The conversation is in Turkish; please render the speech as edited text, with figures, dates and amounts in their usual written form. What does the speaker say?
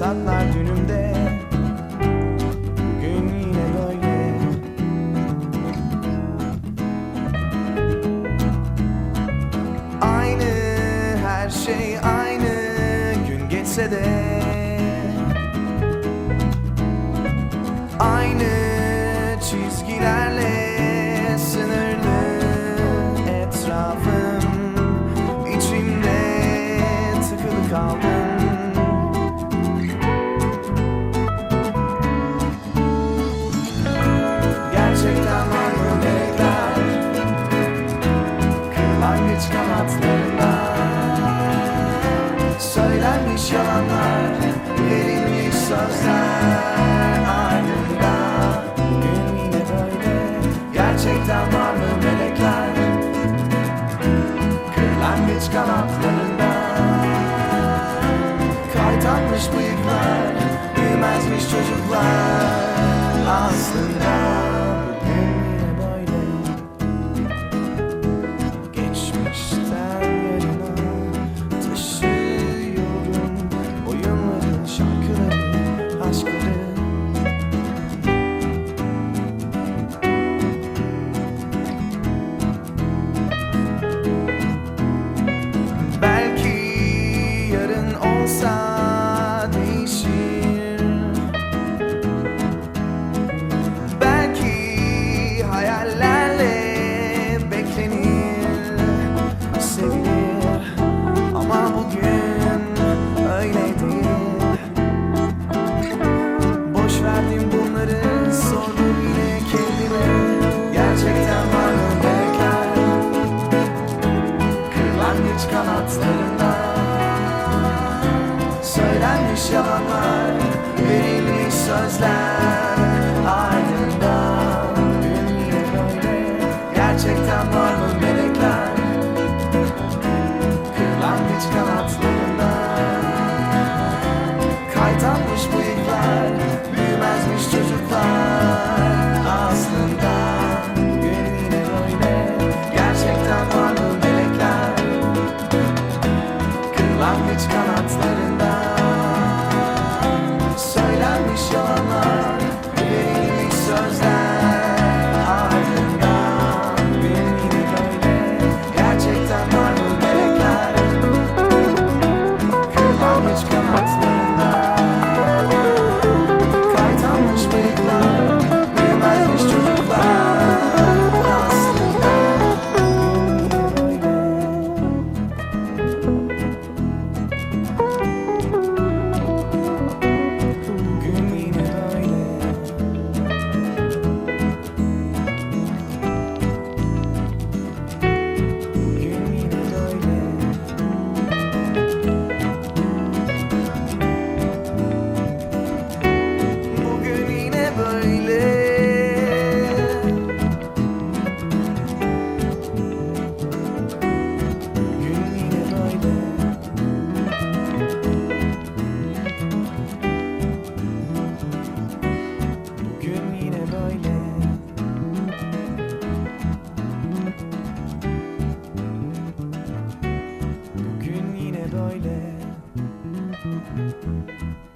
fırsatlar dünümde. Bugün yine böyle. Aynı, her şey aynı. Gün geçse de aynı çizgilerle sınırlı etrafım. İçimde tıkılı kaldım. Söylenmiş yalanlar, verilmiş sözler ardından bugün yine böyle. Gerçekten var mı melekler kırlangıç kanatlarında? Kaytanmış bıyıklar, büyümezmiş çocuklar aslında. Kanatlarında söylenmiş yalanlar, verilmiş sözler ardından bugün yine böyle. Gerçekten var mı melekler kırlangıç kanatlarında? Kaytanmış bıyıklar, büyümezmiş çocuklar aslında. Bugün yine böyle. Gerçekten var mı kırlangıç kanatlarında? Söylenmiş yalanlar, verilmiş sözler ardından bugün yine böyle. Gerçekten var mı melekler kırlangıç kanatlarında? Kaytanmış bıyıklar, büyümezmiş çocuklar aslında. Bugün yine böyle. Bugün yine böyle.